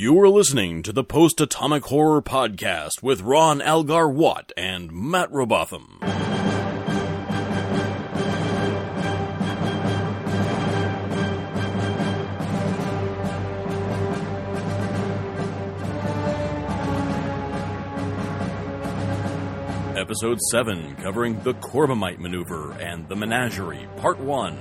You are listening to the Post-Atomic Horror Podcast with Ron Algar-Watt and Matt Robotham. Episode 7, covering The Corbomite Maneuver and The Menagerie, Part 1.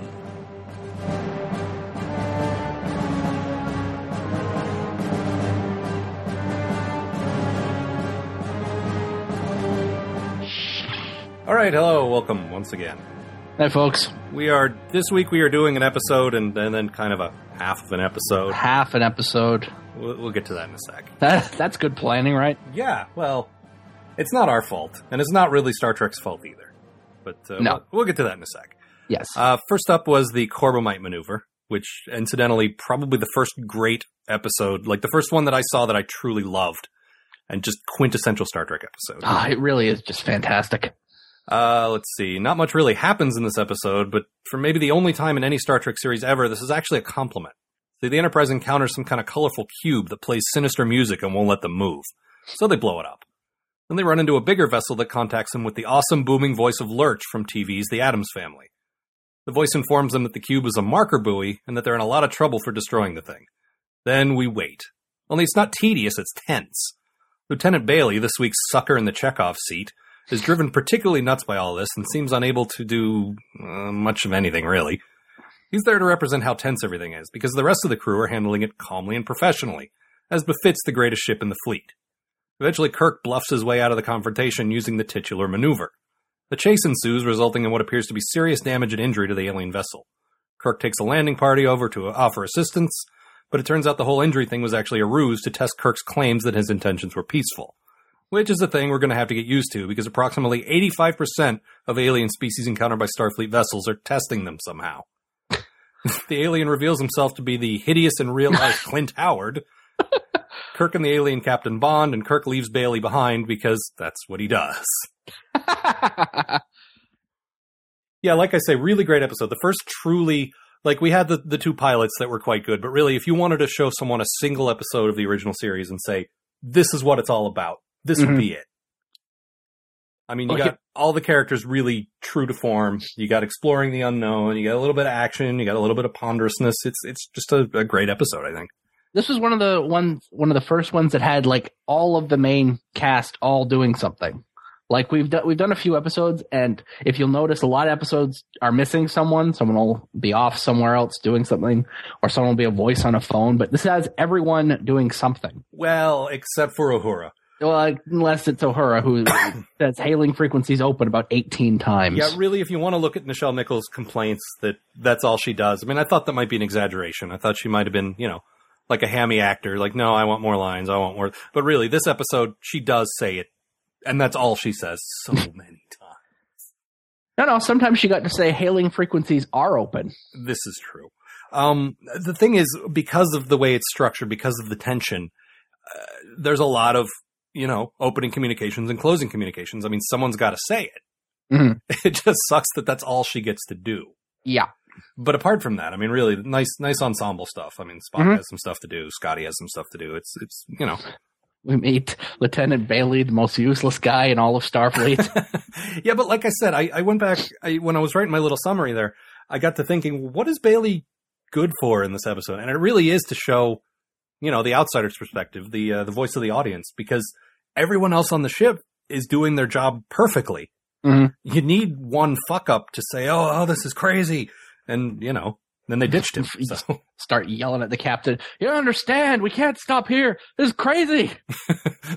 Alright, hello, welcome once again. Hey folks. This week we are doing an episode and then kind of a half of an episode. Half an episode. We'll get to that in a sec. That's good planning, right? Yeah, well, it's not our fault, and it's not really Star Trek's fault either. But no. We'll get to that in a sec. Yes. First up was the Corbomite Maneuver, which, incidentally, probably the first great episode, like the first one that I saw that I truly loved, and just quintessential Star Trek episode. It really is just fantastic. Let's see. Not much really happens in this episode, but for maybe the only time in any Star Trek series ever, this is actually a compliment. See, the Enterprise encounters some kind of colorful cube that plays sinister music and won't let them move. So they blow it up. Then they run into a bigger vessel that contacts them with the awesome booming voice of Lurch from TV's The Addams Family. The voice informs them that the cube is a marker buoy and that they're in a lot of trouble for destroying the thing. Then we wait. Only it's not tedious, it's tense. Lieutenant Bailey, this week's sucker in the Chekhov seat, is driven particularly nuts by all this and seems unable to do much of anything, really. He's there to represent how tense everything is, because the rest of the crew are handling it calmly and professionally, as befits the greatest ship in the fleet. Eventually, Kirk bluffs his way out of the confrontation using the titular maneuver. The chase ensues, resulting in what appears to be serious damage and injury to the alien vessel. Kirk takes a landing party over to offer assistance, but it turns out the whole injury thing was actually a ruse to test Kirk's claims that his intentions were peaceful. Which is a thing we're going to have to get used to, because approximately 85% of alien species encountered by Starfleet vessels are testing them somehow. The alien reveals himself to be the hideous in real-life Clint Howard. Kirk and the alien captain bond, and Kirk leaves Bailey behind because that's what he does. Yeah, like I say, really great episode. The first truly, like, we had the two pilots that were quite good, but really, if you wanted to show someone a single episode of the original series and say, this is what it's all about, this would be it. I mean, you got all the characters really true to form. You got exploring the unknown. You got a little bit of action. You got a little bit of ponderousness. It's just a great episode, I think. This was one of the first ones that had, like, all of the main cast all doing something. Like, we've done a few episodes, and if you'll notice, a lot of episodes are missing someone. Someone will be off somewhere else doing something, or someone will be a voice on a phone. But this has everyone doing something. Well, except for Uhura. Well, unless it's Uhura, who says hailing frequencies open about 18 times. Yeah, really, if you want to look at Nichelle Nichols' complaints, that's all she does. I mean, I thought that might be an exaggeration. I thought she might have been, like a hammy actor, like, no, I want more lines, I want more. But really, this episode, she does say it, and that's all she says so many times. No, sometimes she got to say hailing frequencies are open. This is true. The thing is, because of the way it's structured, because of the tension, there's a lot of, opening communications and closing communications. I mean, someone's got to say it. Mm-hmm. It just sucks that that's all she gets to do. Yeah. But apart from that, I mean, really nice ensemble stuff. I mean, Spock has some stuff to do. Scotty has some stuff to do. It's We meet Lieutenant Bailey, the most useless guy in all of Starfleet. Yeah, but like I said, I went back when I was writing my little summary there. I got to thinking, what is Bailey good for in this episode? And it really is to show, the outsider's perspective, the voice of the audience, because everyone else on the ship is doing their job perfectly. Mm-hmm. You need one fuck up to say, oh, this is crazy. And, then they ditched him. So. Start yelling at the captain. You don't understand. We can't stop here. This is crazy.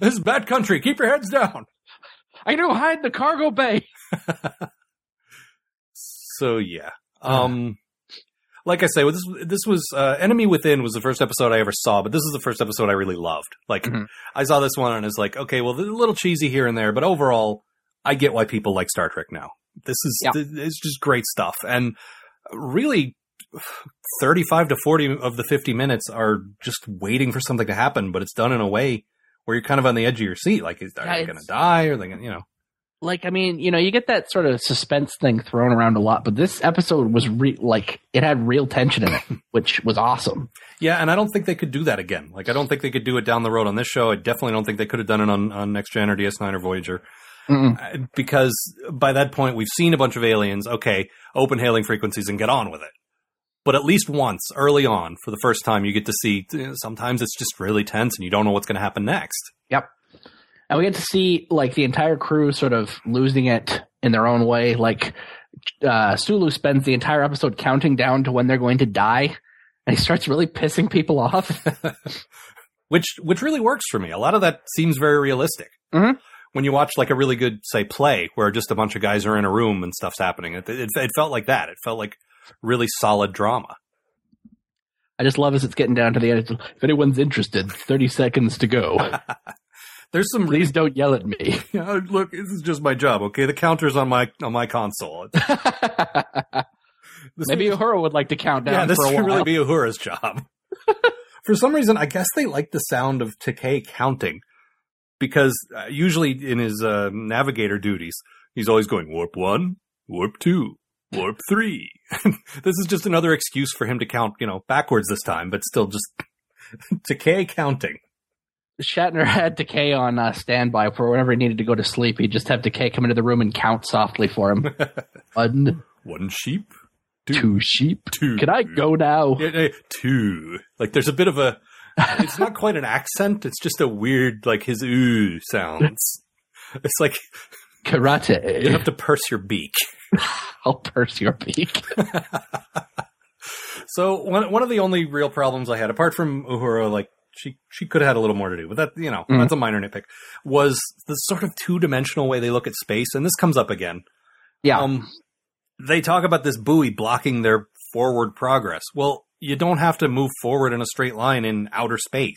This is bad country. Keep your heads down. I know. Hide in the cargo bay. So, yeah. Like I say, this was Enemy Within was the first episode I ever saw, but this is the first episode I really loved. Like, I saw this one and it's like, okay, well, a little cheesy here and there, but overall, I get why people like Star Trek now. This is it's just great stuff. And really, 35 to 40 of the 50 minutes are just waiting for something to happen, but it's done in a way where you're kind of on the edge of your seat. Like, are they going to die? Or are they going to, Like, I mean, you know, you get that sort of suspense thing thrown around a lot, but this episode was it had real tension in it, which was awesome. Yeah, and I don't think they could do that again. Like, I don't think they could do it down the road on this show. I definitely don't think they could have done it on Next Gen or DS9 or Voyager. Mm-mm. Because by that point, we've seen a bunch of aliens, okay, open hailing frequencies and get on with it. But at least once, early on, for the first time, you get to see, sometimes it's just really tense and you don't know what's going to happen next. Yep. And we get to see, like, the entire crew sort of losing it in their own way. Like, Sulu spends the entire episode counting down to when they're going to die, and he starts really pissing people off. Which really works for me. A lot of that seems very realistic. Mm-hmm. When you watch, like, a really good, say, play, where just a bunch of guys are in a room and stuff's happening, it felt like that. It felt like really solid drama. I just love as it's getting down to the end. If anyone's interested, 30 seconds to go. There's some. Please don't yell at me. Look, this is just my job, okay? The counter's on my console. Maybe Uhura would like to count down. Yeah, this would really be Uhura's job. For some reason, I guess they like the sound of Takei counting, because usually in his navigator duties, he's always going warp 1, warp 2, warp 3. This is just another excuse for him to count, you know, backwards this time, but still just Takei counting. Shatner had Takei on standby for whenever he needed to go to sleep. He'd just have Takei come into the room and count softly for him. One sheep. Two sheep. Two. Can I go now? Two. Like, there's a bit of a... It's not quite an accent. It's just a weird, like, his ooh sounds. It's like... Karate. You have to purse your beak. I'll purse your beak. So one of the only real problems I had, apart from Uhura, like, she could have had a little more to do, but that, you know, that's a minor nitpick, was the sort of two-dimensional way they look at space, and this comes up again. Yeah. They talk about this buoy blocking their forward progress. Well, you don't have to move forward in a straight line in outer space.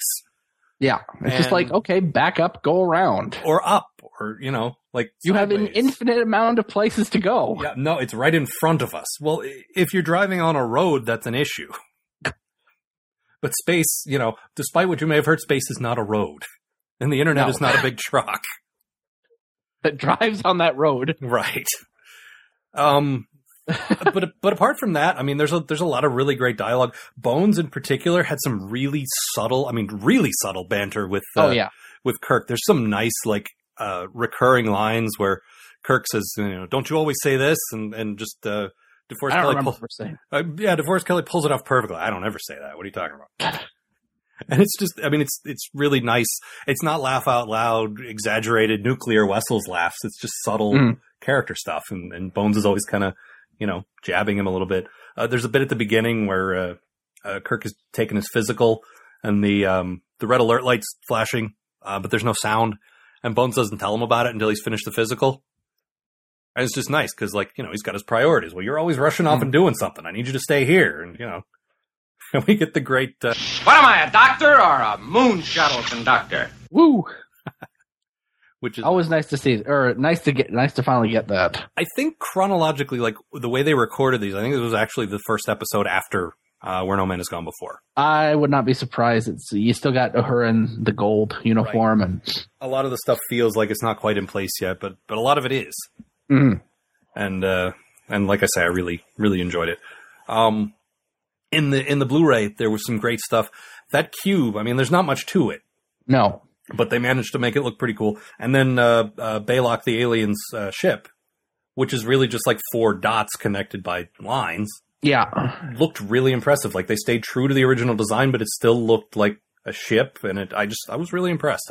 Yeah. It's just like, okay, back up, go around. Or up, or, you know, like you sideways. Have an infinite amount of places to go. Yeah, no, it's right in front of us. Well, if you're driving on a road, that's an issue. But space, you know, despite what you may have heard, space is not a road. And the internet is not a big truck. That drives on that road. Right. But apart from that, I mean, there's a lot of really great dialogue. Bones in particular had some really subtle banter with with Kirk. There's some nice, like, recurring lines where Kirk says, you know, don't you always say this? And just... DeForest Kelly DeForest Kelly pulls it off perfectly. I don't ever say that. What are you talking about? And it's just, I mean, it's really nice. It's not laugh out loud, exaggerated nuclear Wessels laughs. It's just subtle character stuff. And Bones is always kind of, you know, jabbing him a little bit. There's a bit at the beginning where Kirk is taking his physical and the red alert light's flashing, but there's no sound. And Bones doesn't tell him about it until he's finished the physical. And it's just nice because, like, you know, he's got his priorities. Well, you're always rushing off and doing something. I need you to stay here. And, you know, and we get the great... what am I, a doctor or a moon shuttle conductor? Woo! Which is always nice to see, or nice to finally get that. I think chronologically, like, the way they recorded these, I think it was actually the first episode after Where No Man Has Gone Before. I would not be surprised. You still got her in the gold uniform. Right. And a lot of the stuff feels like it's not quite in place yet, but a lot of it is. Mm-hmm. And like I say, I really, really enjoyed it. In the Blu-ray, there was some great stuff. That cube, I mean, there's not much to it. No. But they managed to make it look pretty cool. And then Balok, the alien's ship, which is really just like four dots connected by lines. Yeah. Looked really impressive. Like, they stayed true to the original design, but it still looked like a ship. And I was really impressed.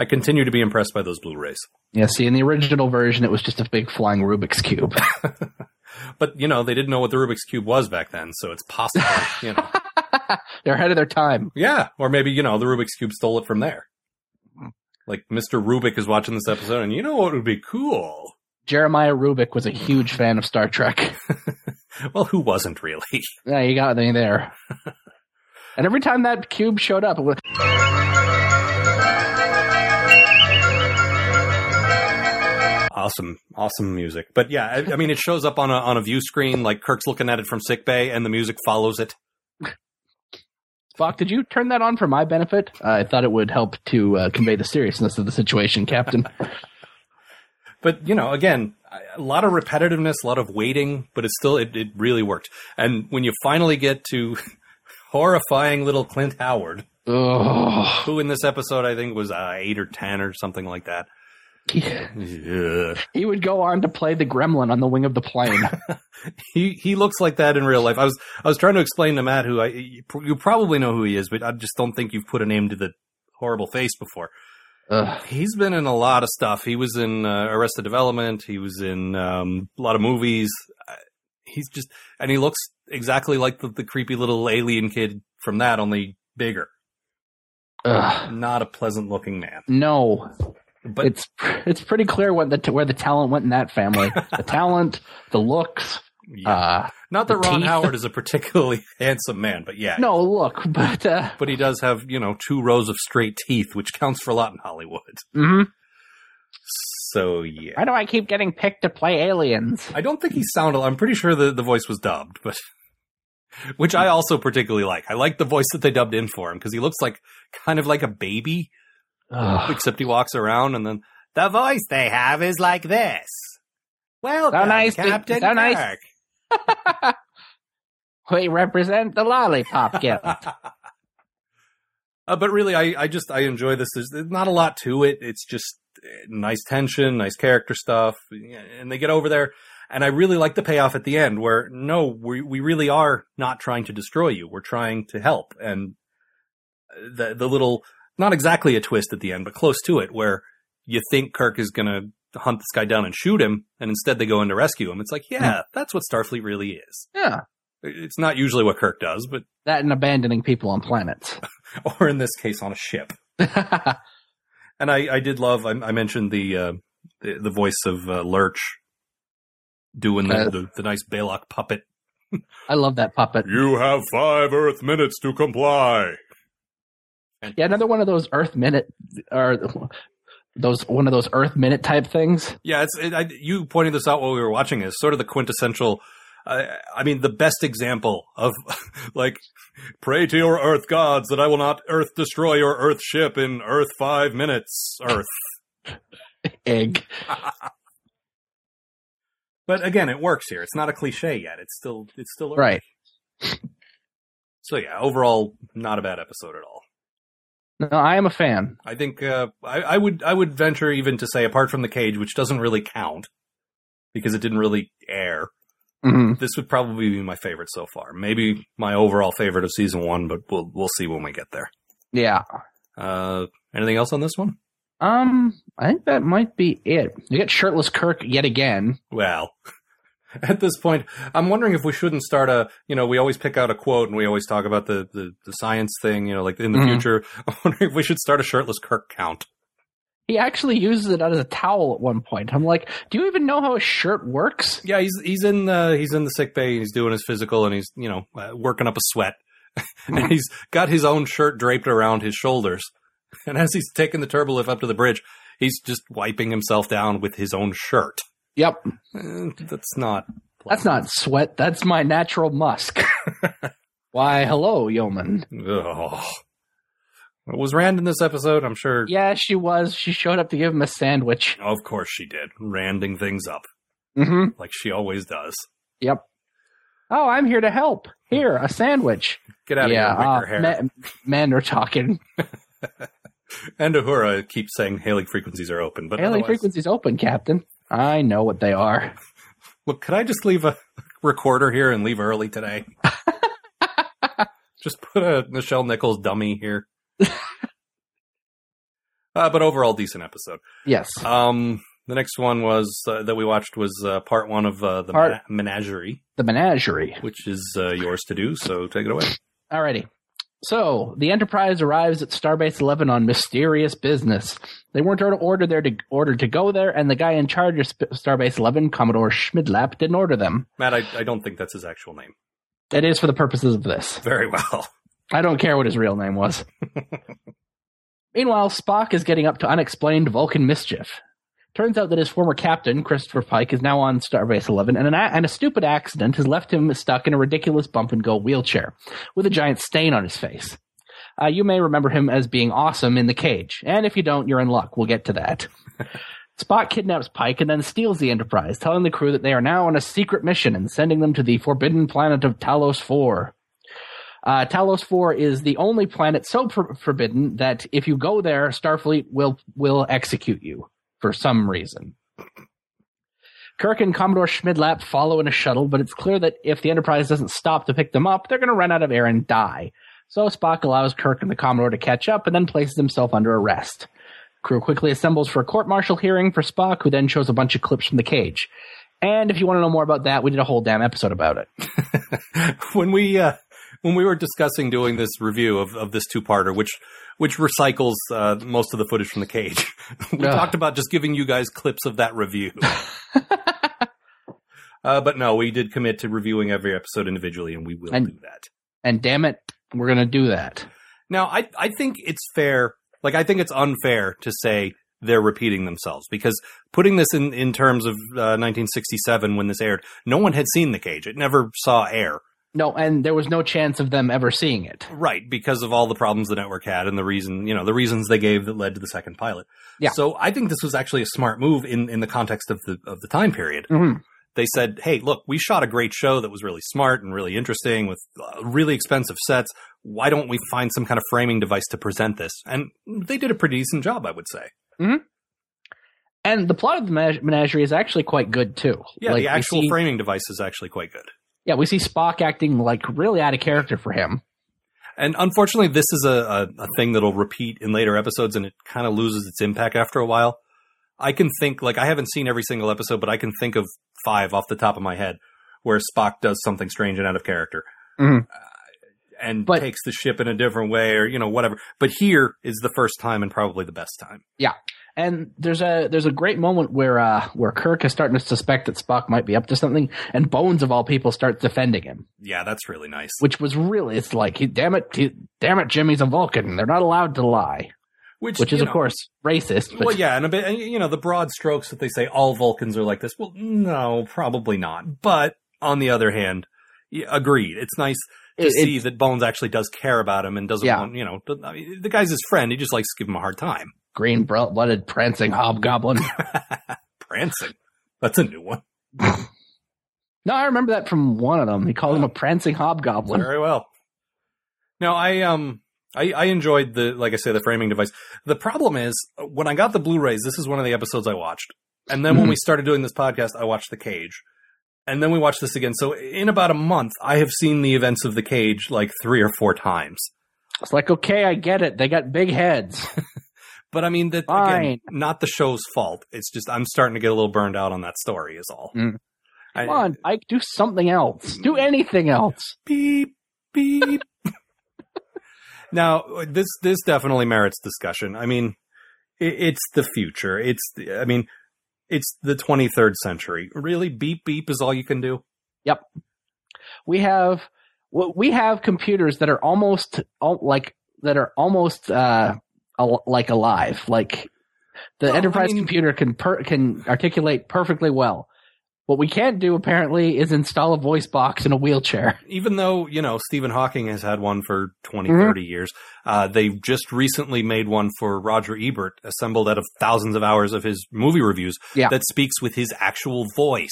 I continue to be impressed by those Blu-rays. Yeah, see, in the original version, it was just a big flying Rubik's Cube. But, you know, they didn't know what the Rubik's Cube was back then, so it's possible, you know. They're ahead of their time. Yeah, or maybe, you know, the Rubik's Cube stole it from there. Like, Mr. Rubik is watching this episode, and you know what would be cool? Jeremiah Rubik was a huge fan of Star Trek. Well, who wasn't, really? Yeah, you got me there. And every time that cube showed up, it was... Awesome music. But yeah, I mean, it shows up on a view screen, like Kirk's looking at it from sickbay, and the music follows it. Spock, did you turn that on for my benefit? I thought it would help to convey the seriousness of the situation, Captain. But, you know, again, a lot of repetitiveness, a lot of waiting, but it's still, it really worked. And when you finally get to horrifying little Clint Howard, who in this episode I think was 8 or 10 or something like that. Yeah. He would go on to play the gremlin on the wing of the plane. He looks like that in real life. I was trying to explain to Matt who you probably know who he is, but I just don't think you've put a name to the horrible face before. He's been in a lot of stuff. He was in Arrested Development. He was in a lot of movies. He's just, and he looks exactly like the creepy little alien kid from that, only bigger. Not a pleasant looking man. No. But it's pretty clear where the talent went in that family. The talent, the looks. Yeah. Not that Ron Howard is a particularly handsome man, but yeah. No, look, but he does have, you know, 2 rows of straight teeth, which counts for a lot in Hollywood. Mm-hmm. So yeah. Why do I keep getting picked to play aliens? I don't think he sounded. I'm pretty sure the voice was dubbed, but which I also particularly like. I like the voice that they dubbed in for him because he looks like kind of like a baby. Except he walks around, and then the voice they have is like this. Welcome, so nice Captain Kirk. Nice. We represent the Lollipop Guild. But really, I enjoy this. There's not a lot to it. It's just nice tension, nice character stuff, and they get over there. And I really like the payoff at the end, where we really are not trying to destroy you. We're trying to help, and the little. Not exactly a twist at the end, but close to it, where you think Kirk is going to hunt this guy down and shoot him, and instead they go in to rescue him. It's like, yeah, that's what Starfleet really is. Yeah. It's not usually what Kirk does, but... That and abandoning people on planets. Or in this case, on a ship. And I did love, I mentioned the voice of Lurch doing the nice Balok puppet. I love that puppet. You have 5 Earth minutes to comply. Yeah, another one of those Earth Minute, or one of those Earth Minute type things. Yeah, you pointed this out while we were watching it. It's sort of the quintessential, the best example of, like, pray to your Earth gods that I will not Earth destroy your Earth ship in Earth 5 minutes, Earth. Egg. But again, it works here. It's not a cliche yet. It's still Earth. Right. So yeah, overall, not a bad episode at all. No, I am a fan. I think I would venture even to say, apart from The Cage, which doesn't really count because it didn't really air, this would probably be my favorite so far. Maybe my overall favorite of season 1, but we'll see when we get there. Yeah. Anything else on this one? I think that might be it. You get shirtless Kirk yet again. Well, at this point, I'm wondering if we shouldn't start we always pick out a quote and we always talk about the science thing, you know, like in the future. I'm wondering if we should start a shirtless Kirk count. He actually uses it as a towel at one point. I'm like, do you even know how a shirt works? Yeah, he's in the sick bay and he's doing his physical and he's, you know, working up a sweat. And he's got his own shirt draped around his shoulders. And as he's taking the turbolift up to the bridge, he's just wiping himself down with his own shirt. Yep. That's not... pleasant. That's not sweat. That's my natural musk. Why, hello, yeoman. Oh. Was Rand in this episode? I'm sure... Yeah, she was. She showed up to give him a sandwich. Oh, of course she did. Randing things up. Mm-hmm. Like she always does. Yep. Oh, I'm here to help. Here, a sandwich. Get out of here. Wicker hair. Men are talking. And Uhura keeps saying hailing frequencies are open. But hailing frequencies open, Captain. I know what they are. Look, could I just leave a recorder here and leave early today? Just put a Nichelle Nichols dummy here. But overall, decent episode. Yes. The next one was that we watched was part 1 of the Menagerie. The Menagerie. Which is yours to do, so take it away. Alrighty. So, the Enterprise arrives at Starbase 11 on mysterious business. They weren't ordered to go there, and the guy in charge of Starbase 11, Commodore Schmidlap, didn't order them. Matt, I don't think that's his actual name. It is for the purposes of this. Very well. I don't care what his real name was. Meanwhile, Spock is getting up to unexplained Vulcan mischief. Turns out that his former captain, Christopher Pike, is now on Starbase 11, and a stupid accident has left him stuck in a ridiculous bump-and-go wheelchair with a giant stain on his face. You may remember him as being awesome in The Cage, and if you don't, you're in luck. We'll get to that. Spock kidnaps Pike and then steals the Enterprise, telling the crew that they are now on a secret mission and sending them to the forbidden planet of Talos IV. Talos IV is the only planet so forbidden that if you go there, Starfleet will execute you for some reason. Kirk and Commodore Schmidlap follow in a shuttle, but it's clear that if the Enterprise doesn't stop to pick them up, they're going to run out of air and die. So Spock allows Kirk and the Commodore to catch up and then places himself under arrest. Crew quickly assembles for a court-martial hearing for Spock, who then shows a bunch of clips from The Cage. And if you want to know more about that, we did a whole damn episode about it. When we were discussing doing this review of this two-parter, which recycles most of the footage from The Cage, we talked about just giving you guys clips of that review. But no, we did commit to reviewing every episode individually, and we will do that. And damn it, we're going to do that. Now, I think it's fair. Like, I think it's unfair to say they're repeating themselves, because putting this in terms of 1967 when this aired, no one had seen The Cage. It never saw air. No, and there was no chance of them ever seeing it. Right, because of all the problems the network had and the reasons they gave that led to the second pilot. Yeah. So I think this was actually a smart move in the context of the time period. Mm-hmm. They said, hey, look, we shot a great show that was really smart and really interesting with really expensive sets. Why don't we find some kind of framing device to present this? And they did a pretty decent job, I would say. Mm-hmm. And the plot of the Menagerie is actually quite good, too. Yeah, like, the actual framing device is actually quite good. Yeah, we see Spock acting like really out of character for him. And unfortunately, this is a thing that'll repeat in later episodes, and it kind of loses its impact after a while. I can think, like, I haven't seen every single episode, but I can think of 5 off the top of my head where Spock does something strange and out of character. Mm-hmm. And takes the ship in a different way or, you know, whatever. But here is the first time and probably the best time. Yeah. And there's a great moment where Kirk is starting to suspect that Spock might be up to something, and Bones of all people starts defending him. Yeah, that's really nice. Which was really, it's like, damn it, Jimmy's a Vulcan. They're not allowed to lie. Which is, of course, racist. But. Well, yeah, and a bit, and, you know, the broad strokes that they say all Vulcans are like this. Well, no, probably not. But on the other hand, agreed. It's nice to see that Bones actually does care about him and doesn't want, you know, I mean, the guy's his friend. He just likes to give him a hard time. Green-blooded prancing hobgoblin. Prancing? That's a new one. No, I remember that from one of them. He called him a prancing hobgoblin. Very well. Now, I enjoyed the framing device. The problem is, when I got the Blu-rays, this is one of the episodes I watched. And then when we started doing this podcast, I watched The Cage. And then we watched this again. So in about a month, I have seen the events of The Cage like 3 or 4 times. It's like, okay, I get it. They got big heads. But, I mean, that again, not the show's fault. It's just I'm starting to get a little burned out on that story is all. Mm. Come on, Ike, do something else. Do anything else. Beep, beep. Now, this definitely merits discussion. I mean, it's the future. It's the 23rd century. Really, beep, beep is all you can do? Yep. We have computers that are almost, like alive, like the Enterprise computer can articulate perfectly well. What we can't do apparently is install a voice box in a wheelchair. Even though, you know, Stephen Hawking has had one for 20, 30 years. They just recently made one for Roger Ebert, assembled out of thousands of hours of his movie reviews that speaks with his actual voice.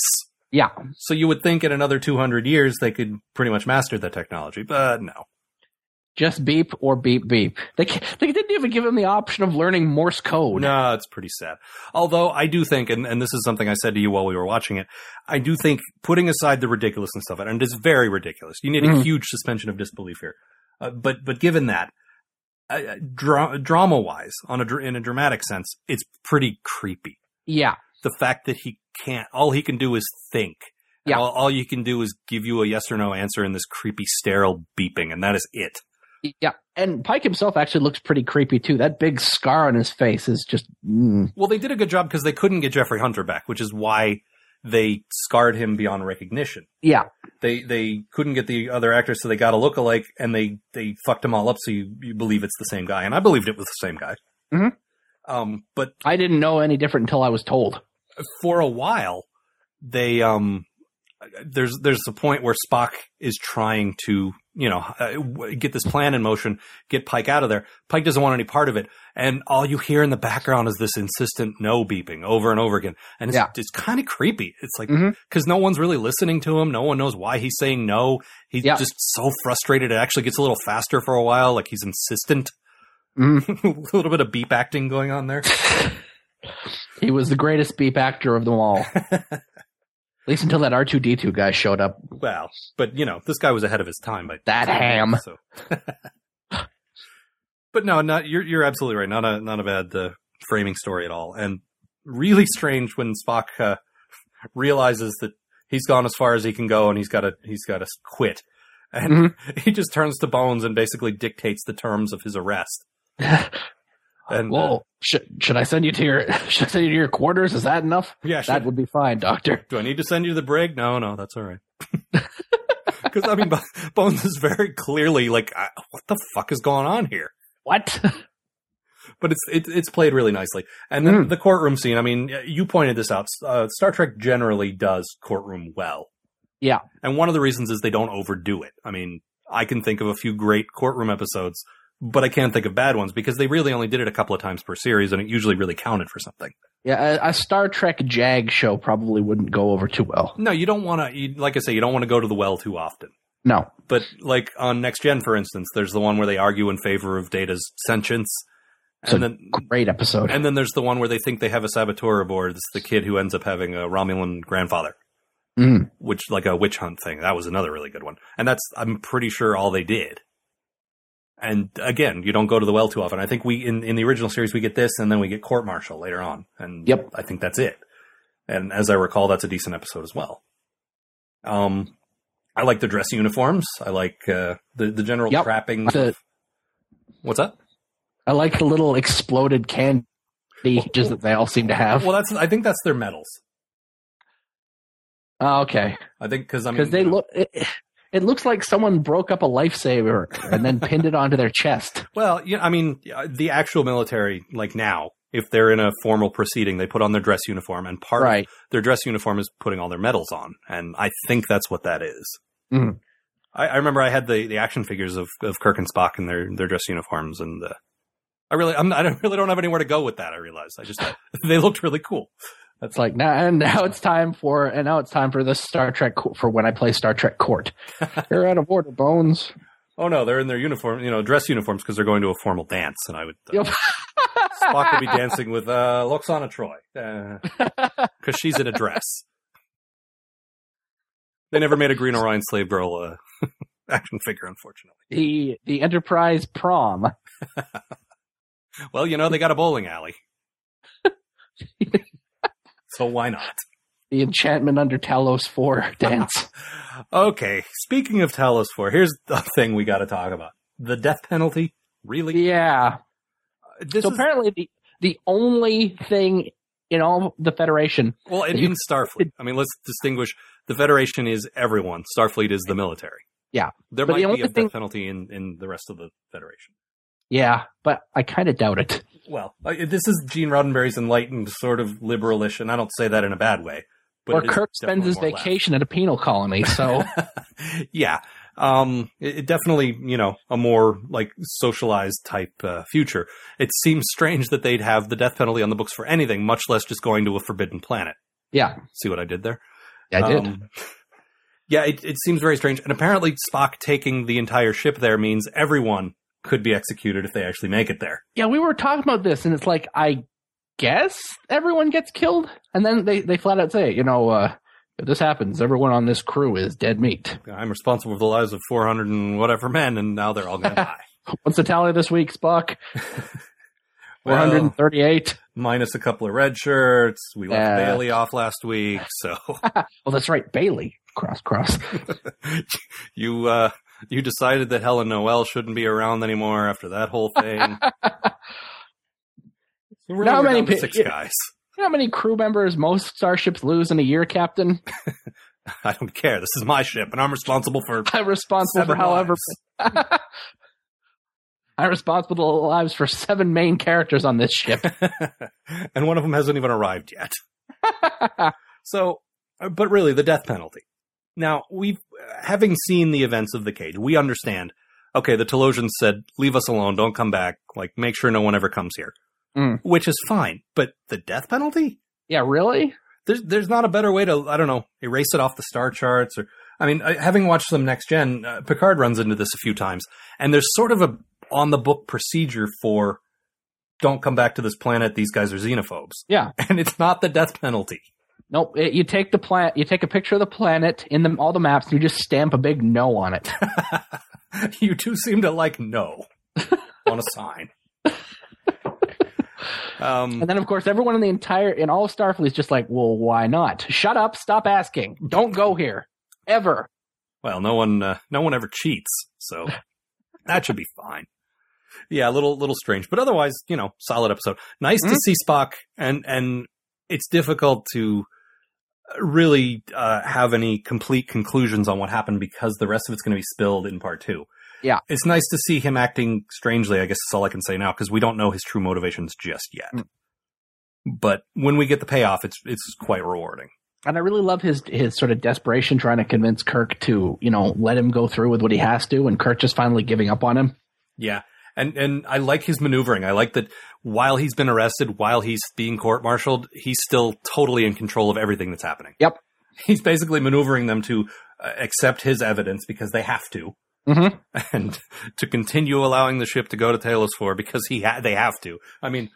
Yeah. So you would think in another 200 years they could pretty much master the technology, but no. Just beep or beep beep. They didn't even give him the option of learning Morse code. No, it's pretty sad. Although I do think, and this is something I said to you while we were watching it, I do think putting aside the ridiculousness of it, and it's very ridiculous. You need a huge suspension of disbelief here. But given that, drama-wise, in a dramatic sense, it's pretty creepy. Yeah. The fact that all he can do is think. Yeah. All you can do is give you a yes or no answer in this creepy, sterile beeping, and that is it. Yeah, and Pike himself actually looks pretty creepy, too. That big scar on his face is just... Mm. Well, they did a good job because they couldn't get Jeffrey Hunter back, which is why they scarred him beyond recognition. Yeah. They couldn't get the other actor, so they got a lookalike, and they fucked them all up, so you believe it's the same guy. And I believed it was the same guy. Mm-hmm. But I didn't know any different until I was told. For a while, they... there's a point where Spock is trying to you know, get this plan in motion, get Pike out of there. Pike doesn't want any part of it. And all you hear in the background is this insistent no beeping over and over again. And it's, it's kind of creepy. It's like, because no one's really listening to him. No one knows why he's saying no. He's just so frustrated. It actually gets a little faster for a while. Like he's insistent. A little bit of beep acting going on there. He was the greatest beep actor of them all. At least until that R2-D2 guy showed up. Well, but, you know, this guy was ahead of his time. By that ham. So. But no, not you're absolutely right. Not a bad framing story at all. And really strange when Spock realizes that he's gone as far as he can go and he's got to quit. And he just turns to Bones and basically dictates the terms of his arrest. And, whoa! Should I send you to your quarters? Is that enough? Yeah, that would be fine, Doctor. Do I need to send you to the brig? No, that's all right. Because I mean, Bones is very clearly like, what the fuck is going on here? What? But it's played really nicely. And then the courtroom scene. I mean, you pointed this out. Star Trek generally does courtroom well. Yeah, and one of the reasons is they don't overdo it. I mean, I can think of a few great courtroom episodes. But I can't think of bad ones because they really only did it a couple of times per series, and it usually really counted for something. Yeah, a Star Trek JAG show probably wouldn't go over too well. No, you don't want to – like I say, you don't want to go to the well too often. No. But like on Next Gen, for instance, there's the one where they argue in favor of Data's sentience. Great episode. And then there's the one where they think they have a saboteur aboard. It's the kid who ends up having a Romulan grandfather, which like a witch hunt thing. That was another really good one. And that's – I'm pretty sure all they did. And again, you don't go to the well too often. I think we in the original series we get this, and then we get court martial later on. And I think that's it. And as I recall, that's a decent episode as well. I like the dress uniforms. I like the general trappings. What's that? I like the little exploded candy just that they all seem to have. Well, I think that's their medals. Okay. I think because they look. It looks like someone broke up a lifesaver and then pinned it onto their chest. Well, yeah, I mean, the actual military, like now, if they're in a formal proceeding, they put on their dress uniform, and part of their dress uniform is putting all their medals on. And I think that's what that is. Mm. I remember I had the action figures of Kirk and Spock in their dress uniforms, and I don't have anywhere to go with that. I realized they looked really cool. That's like now it's time for the Star Trek for when I play Star Trek Court. They're out of order, Bones. Oh no, they're in their uniform, you know, dress uniforms because they're going to a formal dance, and I would Spock would be dancing with Loxana Troy because she's in a dress. They never made a Green Orion slave girl action figure, unfortunately. The Enterprise prom. Well, you know they got a bowling alley. So why not? The enchantment under Talos IV dance. Okay, speaking of Talos IV, here's the thing we got to talk about. The death penalty? Really? Yeah. Apparently the only thing in all the Federation... Well, in Starfleet. I mean, let's distinguish. The Federation is everyone. Starfleet is the military. Yeah. There might be a death penalty in the rest of the Federation. Yeah, but I kind of doubt it. Well, this is Gene Roddenberry's enlightened sort of liberalish, and I don't say that in a bad way. But Kirk spends his vacation at a penal colony, so... Yeah, it definitely, you know, a more, like, socialized type future. It seems strange that they'd have the death penalty on the books for anything, much less just going to a forbidden planet. Yeah. See what I did there? Yeah, I did. Yeah, it seems very strange. And apparently Spock taking the entire ship there means everyone... could be executed if they actually make it there. Yeah, we were talking about this, and it's like, I guess everyone gets killed? And then they flat out say, you know, if this happens, everyone on this crew is dead meat. I'm responsible for the lives of 400 and whatever men, and now they're all going to die. What's the tally this week, Spock? 438. Well, minus a couple of red shirts. We left Bailey off last week, so... Well, that's right, Bailey. Cross. You decided that Helen Noel shouldn't be around anymore after that whole thing. Really, how many six guys? You know how many crew members most starships lose in a year, Captain? I don't care. This is my ship, and I'm responsible for. I'm responsible for the lives for 7 main characters on this ship, and one of them hasn't even arrived yet. So, but really, the death penalty. Now, having seen the events of The Cage, we understand, okay, the Talosians said, leave us alone, don't come back, like, make sure no one ever comes here. Mm. Which is fine, but the death penalty? Yeah, really? There's not a better way to, I don't know, erase it off the star charts. Or, I mean, having watched some Next Gen, Picard runs into this a few times, and there's sort of a on-the-book procedure for, don't come back to this planet, these guys are xenophobes. Yeah. And it's not the death penalty. Nope. You take the planet, you take a picture of the planet in all the maps, and you just stamp a big no on it. You two seem to like no on a sign. And then, of course, everyone in the entire, in all of Starfleet is just like, well, why not? Shut up. Stop asking. Don't go here. Ever. Well, no one ever cheats, so that should be fine. Yeah, a little strange, but otherwise, you know, solid episode. Nice to see Spock, and it's difficult to really have any complete conclusions on what happened because the rest of it's going to be spilled in part two. Yeah. It's nice to see him acting strangely, I guess is all I can say now, because we don't know his true motivations just yet. Mm. But when we get the payoff, it's quite rewarding. And I really love his sort of desperation trying to convince Kirk to, you know, let him go through with what he has to, and Kirk just finally giving up on him. Yeah. And I like his maneuvering. I like that while he's been arrested, while he's being court-martialed, he's still totally in control of everything that's happening. Yep. He's basically maneuvering them to accept his evidence because they have to. Mm-hmm. And to continue allowing the ship to go to Talos IV because they have to. I mean,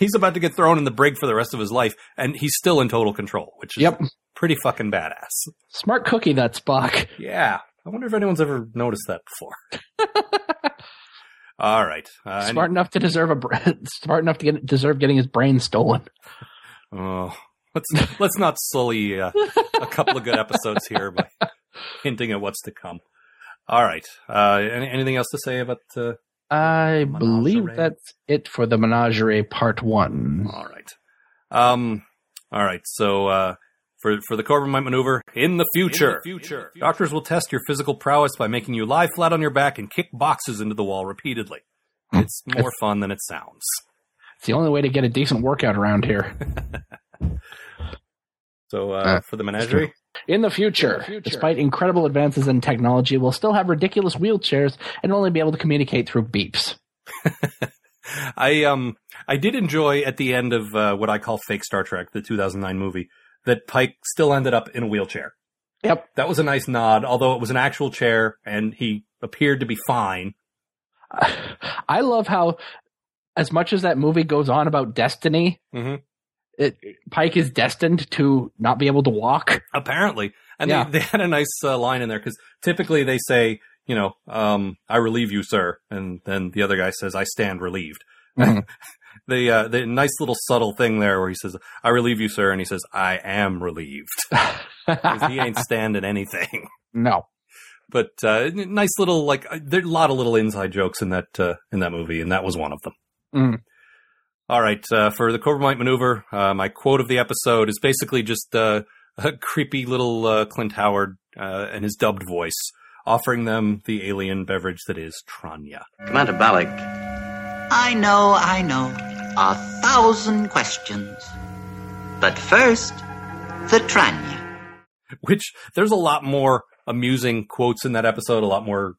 he's about to get thrown in the brig for the rest of his life, and he's still in total control, which is pretty fucking badass. Smart cookie, that Spock. Yeah. I wonder if anyone's ever noticed that before. All right. Smart enough to deserve getting his brain stolen. Oh, let's not sully a couple of good episodes here by hinting at what's to come. All right. Anything else to say about the? I believe that's it for the Menagerie Part One. All right. All right. So for the Corbomite Maneuver in the future, doctors will test your physical prowess by making you lie flat on your back and kick boxes into the wall repeatedly. It's more fun than it sounds. It's the only way to get a decent workout around here. So for the Menagerie. In the future, despite incredible advances in technology, we'll still have ridiculous wheelchairs and only be able to communicate through beeps. I did enjoy at the end of what I call Fake Star Trek, the 2009 movie, that Pike still ended up in a wheelchair. Yep. That was a nice nod, although it was an actual chair and he appeared to be fine. I love how, as much as that movie goes on about destiny, Pike is destined to not be able to walk. Apparently. And they had a nice line in there, because typically they say, you know, I relieve you, sir. And then the other guy says, I stand relieved. Mm-hmm. The nice little subtle thing there where he says, I relieve you, sir. And he says, I am relieved. Because he ain't standing anything. No. But nice little, like, there's a lot of little inside jokes in that movie. And that was one of them. Mm. All right, for the Corbomite Maneuver, my quote of the episode is basically just a creepy little Clint Howard and his dubbed voice offering them the alien beverage that is Tranya. Commander Balok. I know. 1,000 questions. But first, the Tranya. Which, there's a lot more amusing quotes in that episode, a lot more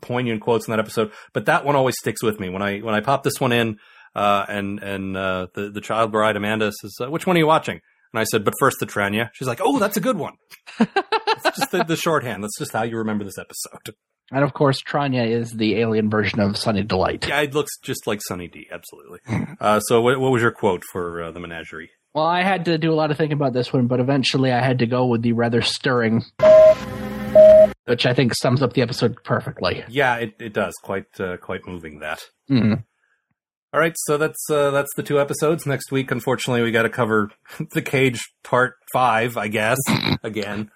poignant quotes in that episode, but that one always sticks with me. When I pop this one in, the child bride, Amanda, says, which one are you watching? And I said, but first the Tranya. She's like, oh, that's a good one. It's just the shorthand. That's just how you remember this episode. And, of course, Tranya is the alien version of Sunny Delight. Yeah, it looks just like Sunny D, absolutely. So what was your quote for the Menagerie? Well, I had to do a lot of thinking about this one, but eventually I had to go with the rather stirring, which I think sums up the episode perfectly. Yeah, it does. Quite moving, that. Mm-hmm. All right, so that's the two episodes. Next week, unfortunately, we got to cover The Cage Part 5, I guess, again.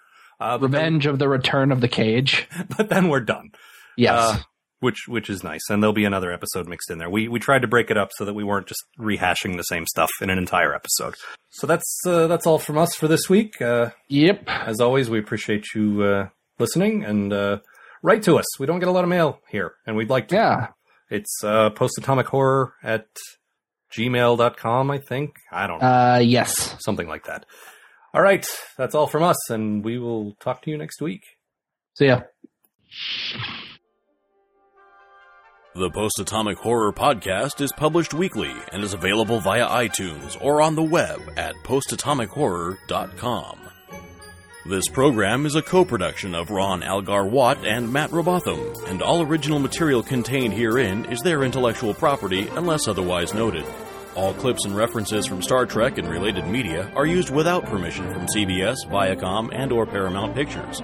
Revenge of the Return of the Cage. But then we're done. Yes. Which is nice, and there'll be another episode mixed in there. We tried to break it up so that we weren't just rehashing the same stuff in an entire episode. So that's all from us for this week. Yep. As always, we appreciate you listening, and write to us. We don't get a lot of mail here, and we'd like to. Yeah. It's postatomichorror at gmail.com, I think. I don't know. Yes. Something like that. All right. That's all from us, and we will talk to you next week. See ya. The Post-Atomic Horror Podcast is published weekly and is available via iTunes or on the web at postatomichorror.com. This program is a co-production of Ron Algar-Watt and Matt Robotham, and all original material contained herein is their intellectual property unless otherwise noted. All clips and references from Star Trek and related media are used without permission from CBS, Viacom, and/or Paramount Pictures.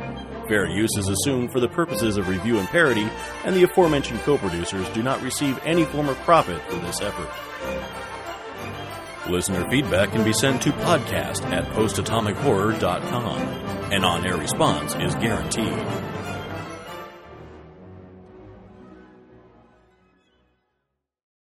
Fair use is assumed for the purposes of review and parody, and the aforementioned co-producers do not receive any form of profit for this effort. Listener feedback can be sent to podcast@postatomichorror.com. An on-air response is guaranteed.